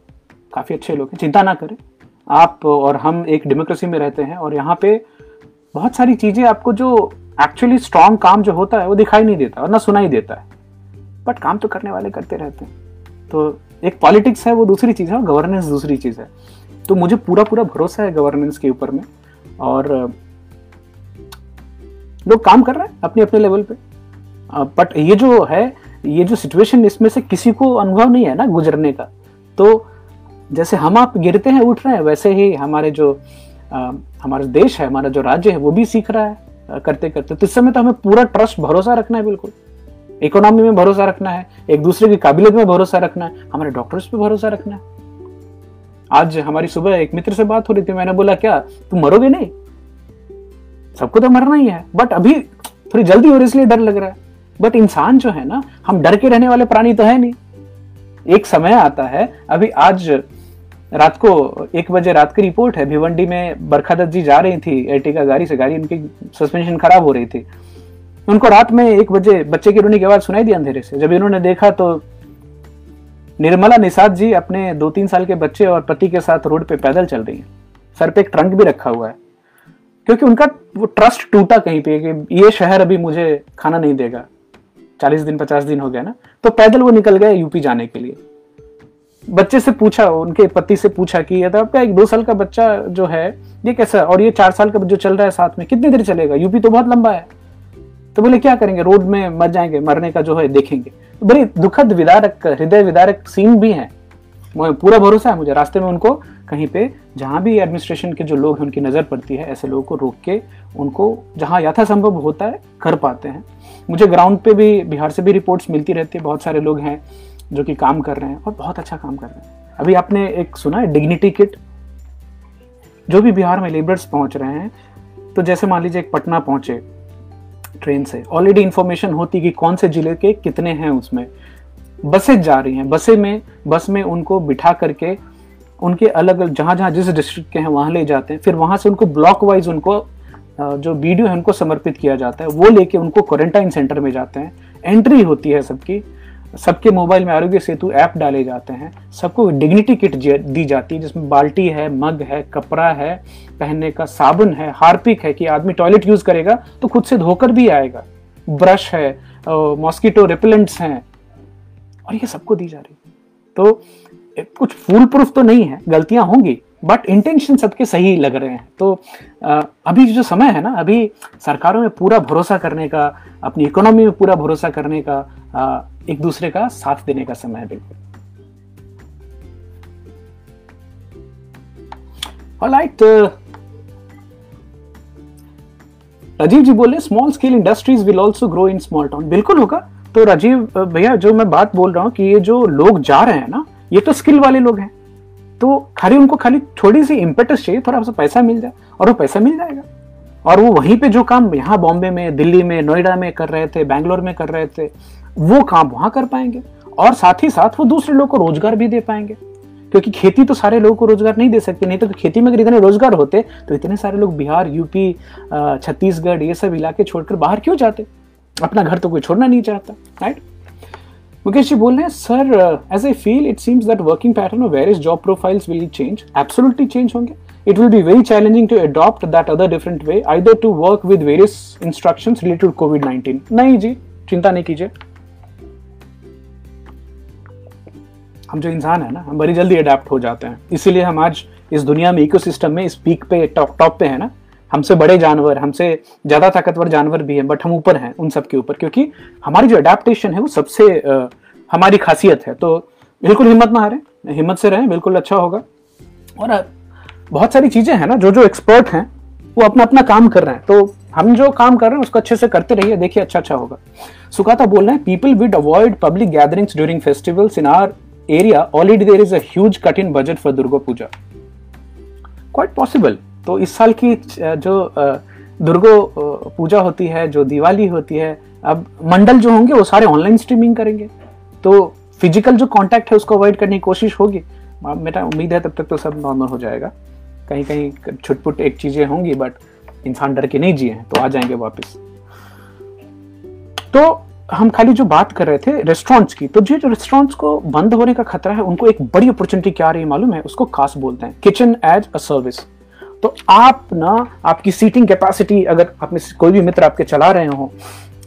काफ़ी अच्छे लोग हैं, चिंता ना करें आप, और हम एक डेमोक्रेसी में रहते हैं और यहाँ पे बहुत सारी चीज़ें आपको जो एक्चुअली स्ट्रांग काम जो होता है वो दिखाई नहीं देता और ना सुनाई देता है, बट काम तो करने वाले करते रहते हैं। तो एक पॉलिटिक्स है वो दूसरी चीज़ है, और गवर्नेंस दूसरी चीज़ है। तो मुझे पूरा पूरा भरोसा है गवर्नेंस के ऊपर में, और लोग काम कर रहे हैं अपने अपने लेवल पे। बट ये जो है, ये जो सिचुएशन, इसमें से किसी को अनुभव नहीं है ना गुजरने का। तो जैसे हम आप गिरते हैं उठ रहे हैं, वैसे ही हमारे जो हमारा देश है, हमारा जो राज्य है, वो भी सीख रहा है करते करते। तो इस समय तो हमें पूरा ट्रस्ट, भरोसा रखना है, बिल्कुल इकोनॉमी में भरोसा रखना है, एक दूसरे की काबिलियत में भरोसा रखना है, हमारे डॉक्टर्स पे भरोसा रखना है। आज हमारी सुबह एक मित्र से बात हो रही थी, मैंने बोला क्या तुम मरोगे नहीं? सबको तो मरना ही है, बट अभी थोड़ी जल्दी हो रही है इसलिए डर लग रहा है। बट इंसान जो है ना, हम डर के रहने वाले प्राणी तो है नहीं, एक समय आता है। अभी आज रात को 1 बजे रात की रिपोर्ट है, भिवंडी में बरखा दत्त जी जा रही थी एर्टिगा गाड़ी से, गाड़ी उनकी सस्पेंशन खराब हो रही थी। उनको रात में 1 बजे बच्चे की रोने की आवाज सुनाई दी अंधेरे से। जब इन्होंने देखा तो निर्मला निषाद जी अपने 2-3 साल के बच्चे और पति के साथ रोड पे पैदल चल रही है, सर पे एक ट्रंक भी रखा हुआ है, क्योंकि उनका वो ट्रस्ट टूटा कहीं पे कि ये शहर अभी मुझे खाना नहीं देगा। 40 दिन 50 दिन हो गया ना, तो पैदल वो निकल गए यूपी जाने के लिए। बच्चे से पूछा, उनके पति से पूछा कि ये तो आपका 1-2 साल का बच्चा जो है ये कैसा, और ये 4 साल का जो चल रहा है साथ में, कितनी देर चलेगा, यूपी तो बहुत लंबा है। तो बोले क्या करेंगे, रोड में मर जाएंगे, मरने का जो है देखेंगे। तो बड़ी दुखद विदारक, हृदय विदारक सीन भी है। पूरा भरोसा है मुझे रास्ते में उनको कहीं पे, जहाँ भी एडमिनिस्ट्रेशन के जो लोग हैं उनकी नज़र पड़ती है, ऐसे लोगों को रोक के उनको जहाँ यथासंभव होता है कर पाते हैं। मुझे ग्राउंड पे भी बिहार से भी रिपोर्ट्स मिलती रहती है, बहुत सारे लोग हैं जो कि काम कर रहे हैं और बहुत अच्छा काम कर रहे हैं। अभी आपने एक सुना है डिग्निटी किट, जो भी बिहार में लेबर्स पहुँच रहे हैं, तो जैसे मान लीजिए एक पटना पहुँचे ट्रेन से, ऑलरेडी इन्फॉर्मेशन होती कि कौन से जिले के कितने हैं। उसमें बसें जा रही हैं, बस में उनको बिठा करके उनके अलग जहाँ जहाँ जिस डिस्ट्रिक्ट के हैं वहाँ ले जाते हैं, फिर वहाँ से उनको ब्लॉक वाइज उनको जो वीडियो है उनको समर्पित किया जाता है, वो लेके उनको क्वारंटाइन सेंटर में जाते हैं। एंट्री होती है सबकी, सबके मोबाइल में आरोग्य सेतु ऐप डाले जाते हैं, सबको डिग्निटी किट दी जाती है, जिसमें बाल्टी है, मग है, कपड़ा है, पहनने का साबुन है, हार्पिक है कि आदमी टॉयलेट यूज़ करेगा तो खुद से धोकर भी आएगा, ब्रश है, मॉस्किटो रेपेलेंट्स हैं, और ये सबको दी जा रही है। तो कुछ फूल प्रूफ तो नहीं है, गलतियां होंगी, बट इंटेंशन सबके सही लग रहे हैं। तो अभी जो समय है ना, अभी सरकारों में पूरा भरोसा करने का, अपनी इकोनॉमी में पूरा भरोसा करने का, एक दूसरे का साथ देने का समय है। बिल्कुल। ऑलराइट, राजीव जी बोले small scale industries will also grow in small town. बिल्कुल होगा। तो राजीव भैया जो मैं बात बोल रहा हूँ कि ये जो लोग जा रहे हैं ना, ये तो स्किल वाले लोग हैं, तो खाली उनको खाली थोड़ी सी इम्पेटस चाहिए, थोड़ा सा पैसा मिल जाए, और वो पैसा मिल जाएगा, और वो वहीं पे जो काम यहाँ बॉम्बे में, दिल्ली में, नोएडा में कर रहे थे, बैंगलोर में कर रहे थे, वो काम वहाँ कर पाएंगे, और साथ ही साथ वो दूसरे लोग को रोजगार भी दे पाएंगे, क्योंकि खेती तो सारे लोगों को रोजगार नहीं दे सकती। नहीं तो खेती में अगर इतने रोजगार होते तो इतने सारे लोग बिहार, यूपी, छत्तीसगढ़ ये सब इलाके छोड़कर बाहर क्यों जाते? अपना घर तो कोई छोड़ना नहीं चाहता, राइट। मुकेश जी बोल रहे हैं sir as I feel it seems that working pattern of various job profiles will change. Absolutely change होंगे। It will be very challenging to adopt that other different way either to work with various instructions related कोविड-19। नहीं जी, चिंता नहीं कीजिए, हम जो इंसान है ना, हम बड़ी जल्दी अडेप्ट हो जाते हैं, इसीलिए हम आज इस दुनिया में, इकोसिस्टम में, इस पीक पे, टॉप पे है ना। हमसे बड़े जानवर, हमसे ज़्यादा ताकतवर जानवर भी हैं, बट हम ऊपर हैं उन सब के ऊपर, क्योंकि हमारी जो अडेप्टेशन है वो सबसे हमारी खासियत है। तो बिल्कुल हिम्मत ना हारें, हिम्मत से रहें, बिल्कुल अच्छा होगा। और बहुत सारी चीज़ें हैं ना, जो एक्सपर्ट हैं वो अपना अपना काम कर रहे हैं, तो हम जो काम कर रहे हैं उसको अच्छे से करते रहिए, देखिए अच्छा होगा। सुकाता बोल रहे हैं people width avoid public gatherings during festivals in our area. Already there is a huge cut in budget for Durga Puja, quite possible. तो इस साल की जो दुर्गा पूजा होती है, जो दिवाली होती है, अब मंडल जो होंगे वो सारे ऑनलाइन स्ट्रीमिंग करेंगे, तो फिजिकल जो कांटेक्ट है उसको अवॉइड करने की कोशिश होगी। मेरा उम्मीद है तब तक तो सब नॉर्मल हो जाएगा। कहीं कहीं छुटपुट एक चीज़ें होंगी, बट इंसान डर के नहीं जिए हैं तो आ जाएंगे वापस। तो हम खाली जो बात कर रहे थे रेस्टोरेंट्स की, तो जो रेस्टोरेंट्स को बंद होने का खतरा है, उनको एक बड़ी अपॉर्चुनिटी क्या आ रही है मालूम है? उसको खास बोलते हैं किचन एज अ सर्विस। तो आप ना, आपकी सीटिंग कैपेसिटी, अगर आप में कोई भी मित्र आपके चला रहे हो,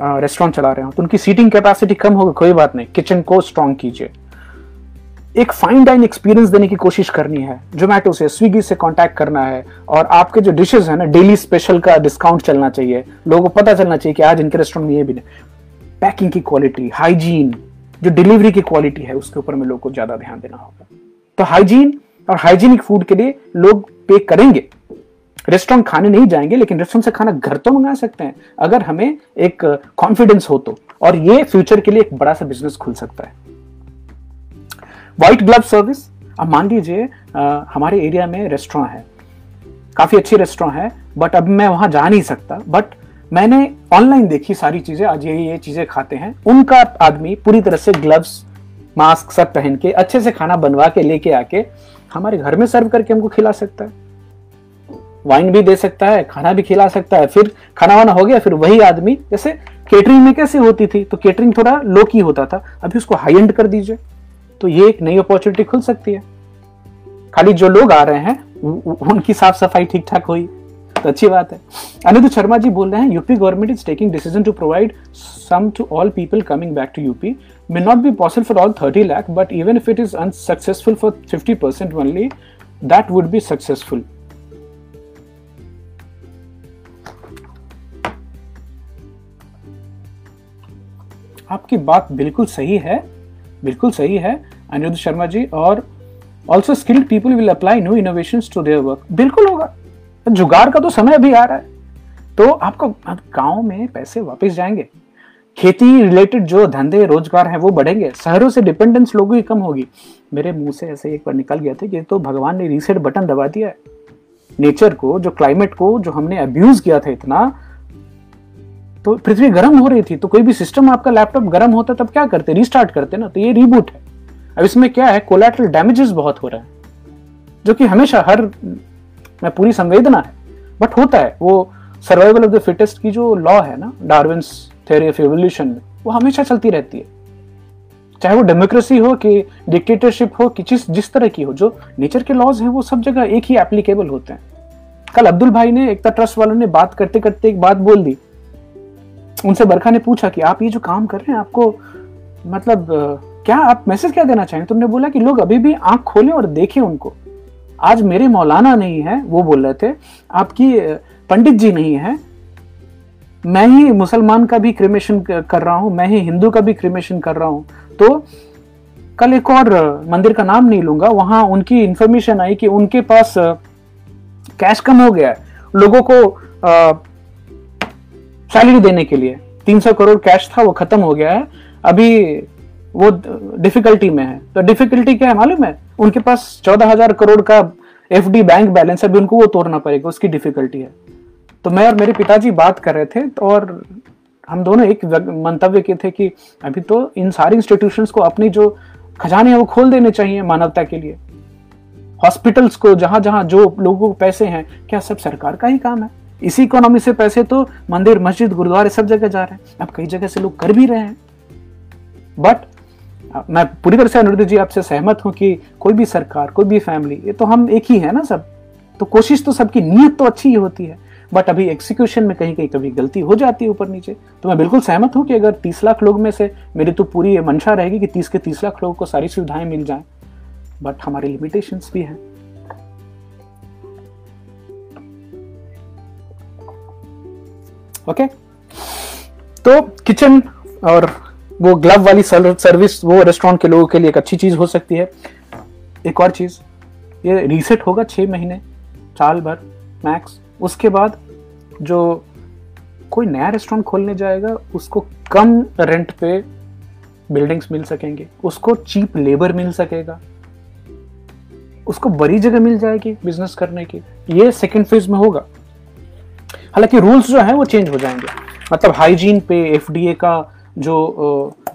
रेस्टोरेंट चला रहे हो, तो उनकी सीटिंग कैपेसिटी कम होगी, कोई बात नहीं, किचन को स्ट्रॉन्ग कीजिए। एक फाइन डाइन एक्सपीरियंस देने की कोशिश करनी है, जोमेटो से, स्विगी से कांटेक्ट करना है, और आपके जो डिशेज है ना, डेली स्पेशल का डिस्काउंट चलना चाहिए, लोगों को पता चलना चाहिए कि आज इनके रेस्टोरेंट में ये भी नहीं। पैकिंग की क्वालिटी, हाइजीन, जो डिलीवरी की क्वालिटी है, उसके ऊपर में लोगों को ज़्यादा ध्यान देना होगा। तो हाइजीन और हाइजीनिक फूड के लिए लोग पे करेंगे, रेस्टोरेंट खाने नहीं जाएंगे, लेकिन रेस्टोरेंट से खाना घर तो मंगा सकते हैं अगर हमें एक कॉन्फिडेंस हो तो, और ये फ्यूचर के लिए एक बड़ा सा बिजनेस खुल सकता है। व्हाइट ग्लव सर्विस, अब मान लीजिए हमारे एरिया में रेस्टोरेंट है, काफ़ी अच्छी रेस्टोरेंट है, बट अब मैं वहाँ जा नहीं सकता, बट मैंने ऑनलाइन देखी सारी चीज़ें, आज ये चीज़ें खाते हैं, उनका आदमी पूरी तरह से ग्लव्स, मास्क सब पहन के अच्छे से खाना बनवा के लेके आके हमारे घर में सर्व करके हमको खिला सकता है, वाइन भी दे सकता है, खाना भी खिला सकता है। फिर खाना वाना हो गया, फिर वही आदमी, जैसे केटरिंग में कैसे होती थी तो केटरिंग थोड़ा लो की होता था, अभी उसको हाई एंड कर दीजिए तो ये एक नई अपॉर्चुनिटी खुल सकती है। खाली जो लोग आ रहे हैं उनकी साफ सफाई ठीक ठाक हुई तो अच्छी बात है। अनिरुद्ध शर्मा जी बोल रहे हैं UP government is taking decision to provide some to all people coming back to UP, may not be possible for all 30 lakh but even if it is unsuccessful for 50% only that would be successful. आपकी बात बिल्कुल सही है, बिल्कुल सही है अनिरुद्ध शर्मा जी। और also skilled people will apply new innovations to their work, बिल्कुल होगा, जुगाड़ का तो समय अभी आ रहा है। तो आपको गांव में पैसे वापस जाएंगे, खेती रिलेटेड जो धंधे रोजगार हैं वो बढ़ेंगे, शहरों से डिपेंडेंस लोगों की कम होगी। मेरे मुंह से ऐसे एक बार निकल गया था कि तो भगवान ने रीसेट बटन दबा दिया है। नेचर को, जो क्लाइमेट को जो हमने अब्यूज किया था इतना, तो पृथ्वी गर्म हो रही थी, तो कोई भी सिस्टम आपका लैपटॉप गर्म होता तब क्या करते, रीस्टार्ट करते ना, तो ये रीबूट है। अब इसमें क्या है, कोलैटरल डैमेजेस बहुत हो रहा है जो कि हमेशा हर में पूरी संवेदना है बट होता है। वो सर्वाइवल ऑफ द फिटेस्ट की जो लॉ है ना, डार्विन्स थ्योरी ऑफ एवोल्यूशन में, वो हमेशा चलती रहती है, चाहे वो डेमोक्रेसी हो कि डिक्टेटरशिप हो कि जिस तरह की हो, जो नेचर के लॉज हैं वो सब जगह एक ही एप्लीकेबल होते हैं। कल अब्दुल भाई ने एकता ट्रस्ट वालों ने बात करते करते एक बात बोल दी, उनसे बरखा ने पूछा कि आप ये जो काम कर रहे हैं आपको मतलब क्या आप मैसेज क्या देना चाहेंगे, तुमने बोला कि लोग अभी भी आंख खोलें और देखें उनको। आज मेरे मौलाना नहीं है, वो बोल रहे थे आपकी पंडित जी नहीं है, मैं ही मुसलमान का भी क्रिमेशन कर रहा हूं, मैं ही हिंदू का भी क्रिमेशन कर रहा हूं। तो कल एक और मंदिर का नाम नहीं लूंगा, वहां उनकी इंफॉर्मेशन आई कि उनके पास कैश कम हो गया है लोगों को सैलरी देने के लिए, 300 करोड़ कैश था वो खत्म हो गया है, अभी वो डिफिकल्टी में है। तो डिफिकल्टी क्या है मालूम है, उनके पास 14,000 करोड़ का एफडी बैंक बैलेंस है, अभी उनको वो तोड़ना पड़ेगा, उसकी डिफिकल्टी है। तो मैं और मेरे पिताजी बात कर रहे थे और हम दोनों एक मंतव्य के थे कि अभी तो इन सारे इंस्टीट्यूशंस को अपनी जो खजाने हैं वो खोल देने चाहिए मानवता के लिए। हॉस्पिटल्स को, जहाँ जहाँ जो लोगों को पैसे हैं, क्या सब सरकार का ही काम है? इसी इकोनॉमी से पैसे तो मंदिर मस्जिद गुरुद्वारे सब जगह जा रहे हैं, अब कई जगह से लोग कर भी रहे हैं। बट मैं पूरी तरह से अनुरुद्ध जी आपसे सहमत हूं कि कोई भी सरकार, कोई भी फैमिली, ये तो हम एक ही है ना सब, तो कोशिश तो सबकी, नीयत तो अच्छी ही होती है बट अभी एक्सिक्यूशन में कहीं कहीं कभी गलती हो जाती है ऊपर नीचे। तो मैं बिल्कुल सहमत हूं कि अगर 30 लाख लोग में से, मेरी तो पूरी ये मंशा रहेगी कि 30 के 30 लाख लोगों को सारी सुविधाएं मिल जाएं, बट हमारे लिमिटेशंस भी हैं। ओके, तो किचन और वो ग्लव वाली सर्विस वो रेस्टोरेंट के लोगों के लिए एक अच्छी चीज हो सकती है। एक और चीज, ये रीसेट होगा 6 महीने साल भर मैक्स, उसके बाद जो कोई नया रेस्टोरेंट खोलने जाएगा उसको कम रेंट पे बिल्डिंग्स मिल सकेंगे, उसको चीप लेबर मिल सकेगा, उसको बड़ी जगह मिल जाएगी बिजनेस करने की। ये सेकेंड फेज में होगा, हालांकि रूल्स जो है वो चेंज हो जाएंगे, मतलब हाइजीन पे, एफडीए का जो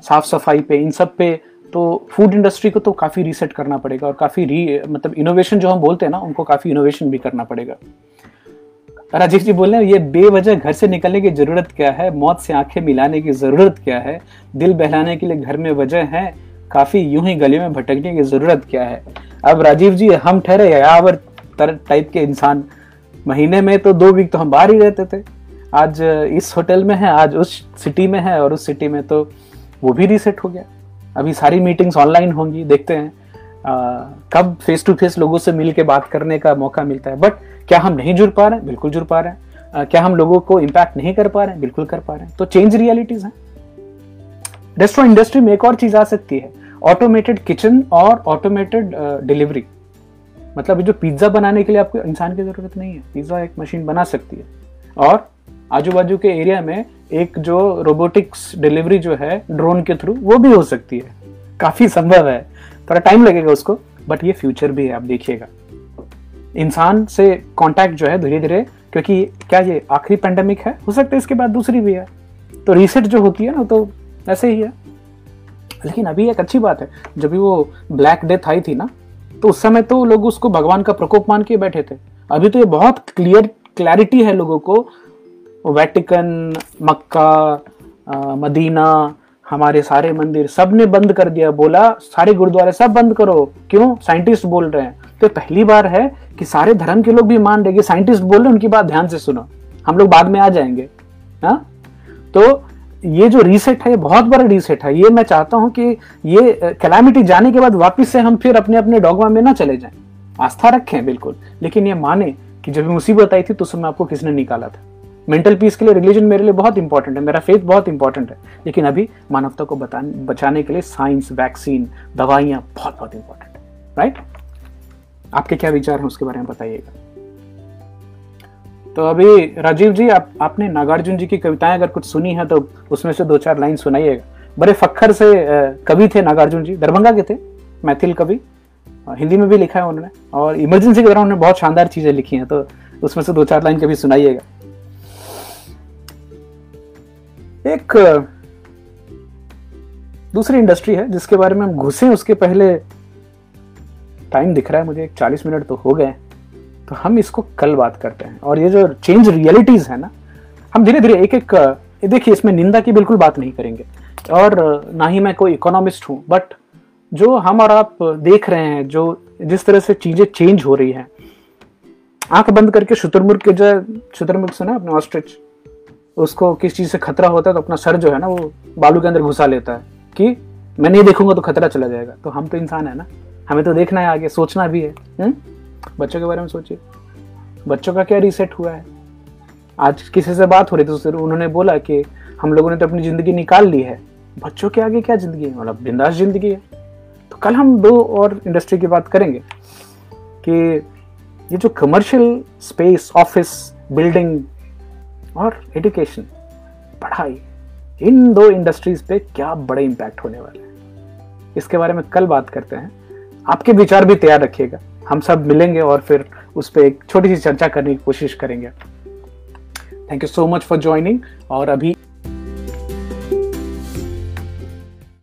साफ सफाई पे, इन सब पे। तो फूड इंडस्ट्री को तो काफ़ी रीसेट करना पड़ेगा और काफ़ी मतलब इनोवेशन जो हम बोलते हैं ना, उनको काफ़ी इनोवेशन भी करना पड़ेगा। राजीव जी बोल रहे हैं ये बेवजह घर से निकलने की ज़रूरत क्या है, मौत से आंखें मिलाने की ज़रूरत क्या है, दिल बहलाने के लिए घर में वजह है काफ़ी, यूं ही गलियों में भटकने की ज़रूरत क्या है। अब राजीव जी, हम ठहरे यावर टाइप के इंसान, महीने में तो 2 वीक तो हम बाहर ही रहते थे, आज इस होटल में है, आज उस सिटी में है, और उस सिटी में तो वो भी रीसेट हो गया। अभी सारी मीटिंग्स ऑनलाइन होंगी, देखते हैं कब फेस टू फेस लोगों से मिल के बात करने का मौका मिलता है। बट क्या हम नहीं जुड़ पा रहे हैं? बिल्कुल जुड़ पा रहे हैं। क्या हम लोगों को इम्पैक्ट नहीं कर पा रहे हैं? बिल्कुल कर पा रहे हैं। तो चेंज रियलिटीज हैं। रेस्टोरेंट इंडस्ट्री में एक और चीज़ आ सकती है, ऑटोमेटेड किचन और ऑटोमेटेड डिलीवरी। मतलब जो पिज्ज़ा बनाने के लिए आपको इंसान की ज़रूरत नहीं है, पिज्ज़ा एक मशीन बना सकती है। और आजू बाजू के एरिया में एक जो रोबोटिक्स डिलीवरी जो है ड्रोन के थ्रू, वो भी हो सकती है, काफ़ी संभव है, थोड़ा टाइम लगेगा उसको, बट ये फ्यूचर भी है। आप देखिएगा इंसान से कांटेक्ट जो है धीरे धीरे, क्योंकि क्या ये आखिरी पैंडेमिक है, हो सकता है इसके बाद दूसरी भी है, तो रीसेट जो होती है ना, तो ऐसे ही है। लेकिन अभी एक अच्छी बात है, जब भी वो ब्लैक डेथ आई थी ना, तो उस समय तो लोग उसको भगवान का प्रकोप मान के बैठे थे। अभी तो ये बहुत क्लियर क्लैरिटी है लोगों को, वेटिकन, मक्का, मदीना, हमारे सारे मंदिर सब ने बंद कर दिया, बोला सारे गुरुद्वारे सब बंद करो। क्यों? साइंटिस्ट बोल रहे हैं। तो पहली बार है कि सारे धर्म के लोग भी मान रहे, साइंटिस्ट बोल रहे, उनकी बात ध्यान से सुनो, हम लोग बाद में आ जाएंगे। हाँ, तो ये जो रीसेट है बहुत बड़ा रीसेट है। ये मैं चाहता हूँ कि ये कैलामिटी जाने के बाद वापस से हम फिर अपने अपने डॉगमा में ना चले जाएं। आस्था रखें बिल्कुल, लेकिन ये माने कि जब मुसीबत आई थी तो उसमें आपको किसने निकाला था। मेंटल पीस के लिए रिलीजन मेरे लिए बहुत इंपॉर्टेंट है, मेरा फेथ बहुत इंपॉर्टेंट है, लेकिन अभी मानवता को बचाने के लिए साइंस, वैक्सीन, दवाइयाँ बहुत बहुत इंपॉर्टेंट है। राइट, आपके क्या विचार हैं उसके बारे में बताइएगा। तो अभी राजीव जी, आपने नागार्जुन जी की कविताएं अगर कुछ सुनी है तो उसमें से दो चार लाइन सुनाइएगा। बड़े फखर से कवि थे नागार्जुन जी, दरभंगा के थे, मैथिल कवि, हिंदी में भी लिखा है उन्होंने, और इमरजेंसी के दौरान उन्होंने बहुत शानदार चीजें लिखी हैं, तो उसमें से दो चार लाइन कभी सुनाइएगा। एक दूसरी इंडस्ट्री है जिसके बारे में हम घुसे उसके पहले, टाइम दिख रहा है मुझे 40 मिनट तो हो गए, तो हम इसको कल बात करते हैं। और ये जो चेंज रियलिटीज है ना, हम धीरे धीरे एक एक देखिए, इसमें निंदा की बिल्कुल बात नहीं करेंगे और ना ही मैं कोई इकोनॉमिस्ट हूँ, बट जो हम और आप देख रहे हैं, जो जिस तरह से चीजें चेंज हो रही हैं, आंख बंद करके शुतुरमुर्ग के जो शुतुरमुर्ग सुना अपने ऑस्ट्रिच, उसको किस चीज से खतरा होता है तो अपना सर जो है ना वो बालू के अंदर घुसा लेता है कि मैं नहीं देखूंगा तो खतरा चला जाएगा। तो हम तो इंसान है ना, हमें तो देखना है, आगे सोचना भी है। बच्चों के बारे में सोचिए, बच्चों का क्या रीसेट हुआ है। आज किसी से बात हो रही थी तो उन्होंने बोला कि हम लोगों ने तो अपनी जिंदगी निकाल ली है, बच्चों के आगे क्या जिंदगी है, मतलब बिंदास जिंदगी है। तो कल हम दो और इंडस्ट्री की बात करेंगे कि ये जो कमर्शियल स्पेस, ऑफिस बिल्डिंग और एजुकेशन, पढ़ाई, इन दो इंडस्ट्रीज पे क्या बड़े इम्पैक्ट होने वाले हैं, इसके बारे में कल बात करते हैं। आपके विचार भी तैयार रखिएगा, हम सब मिलेंगे और फिर उस पर एक छोटी सी चर्चा करने की कोशिश करेंगे। Thank you so much for joining. और अभी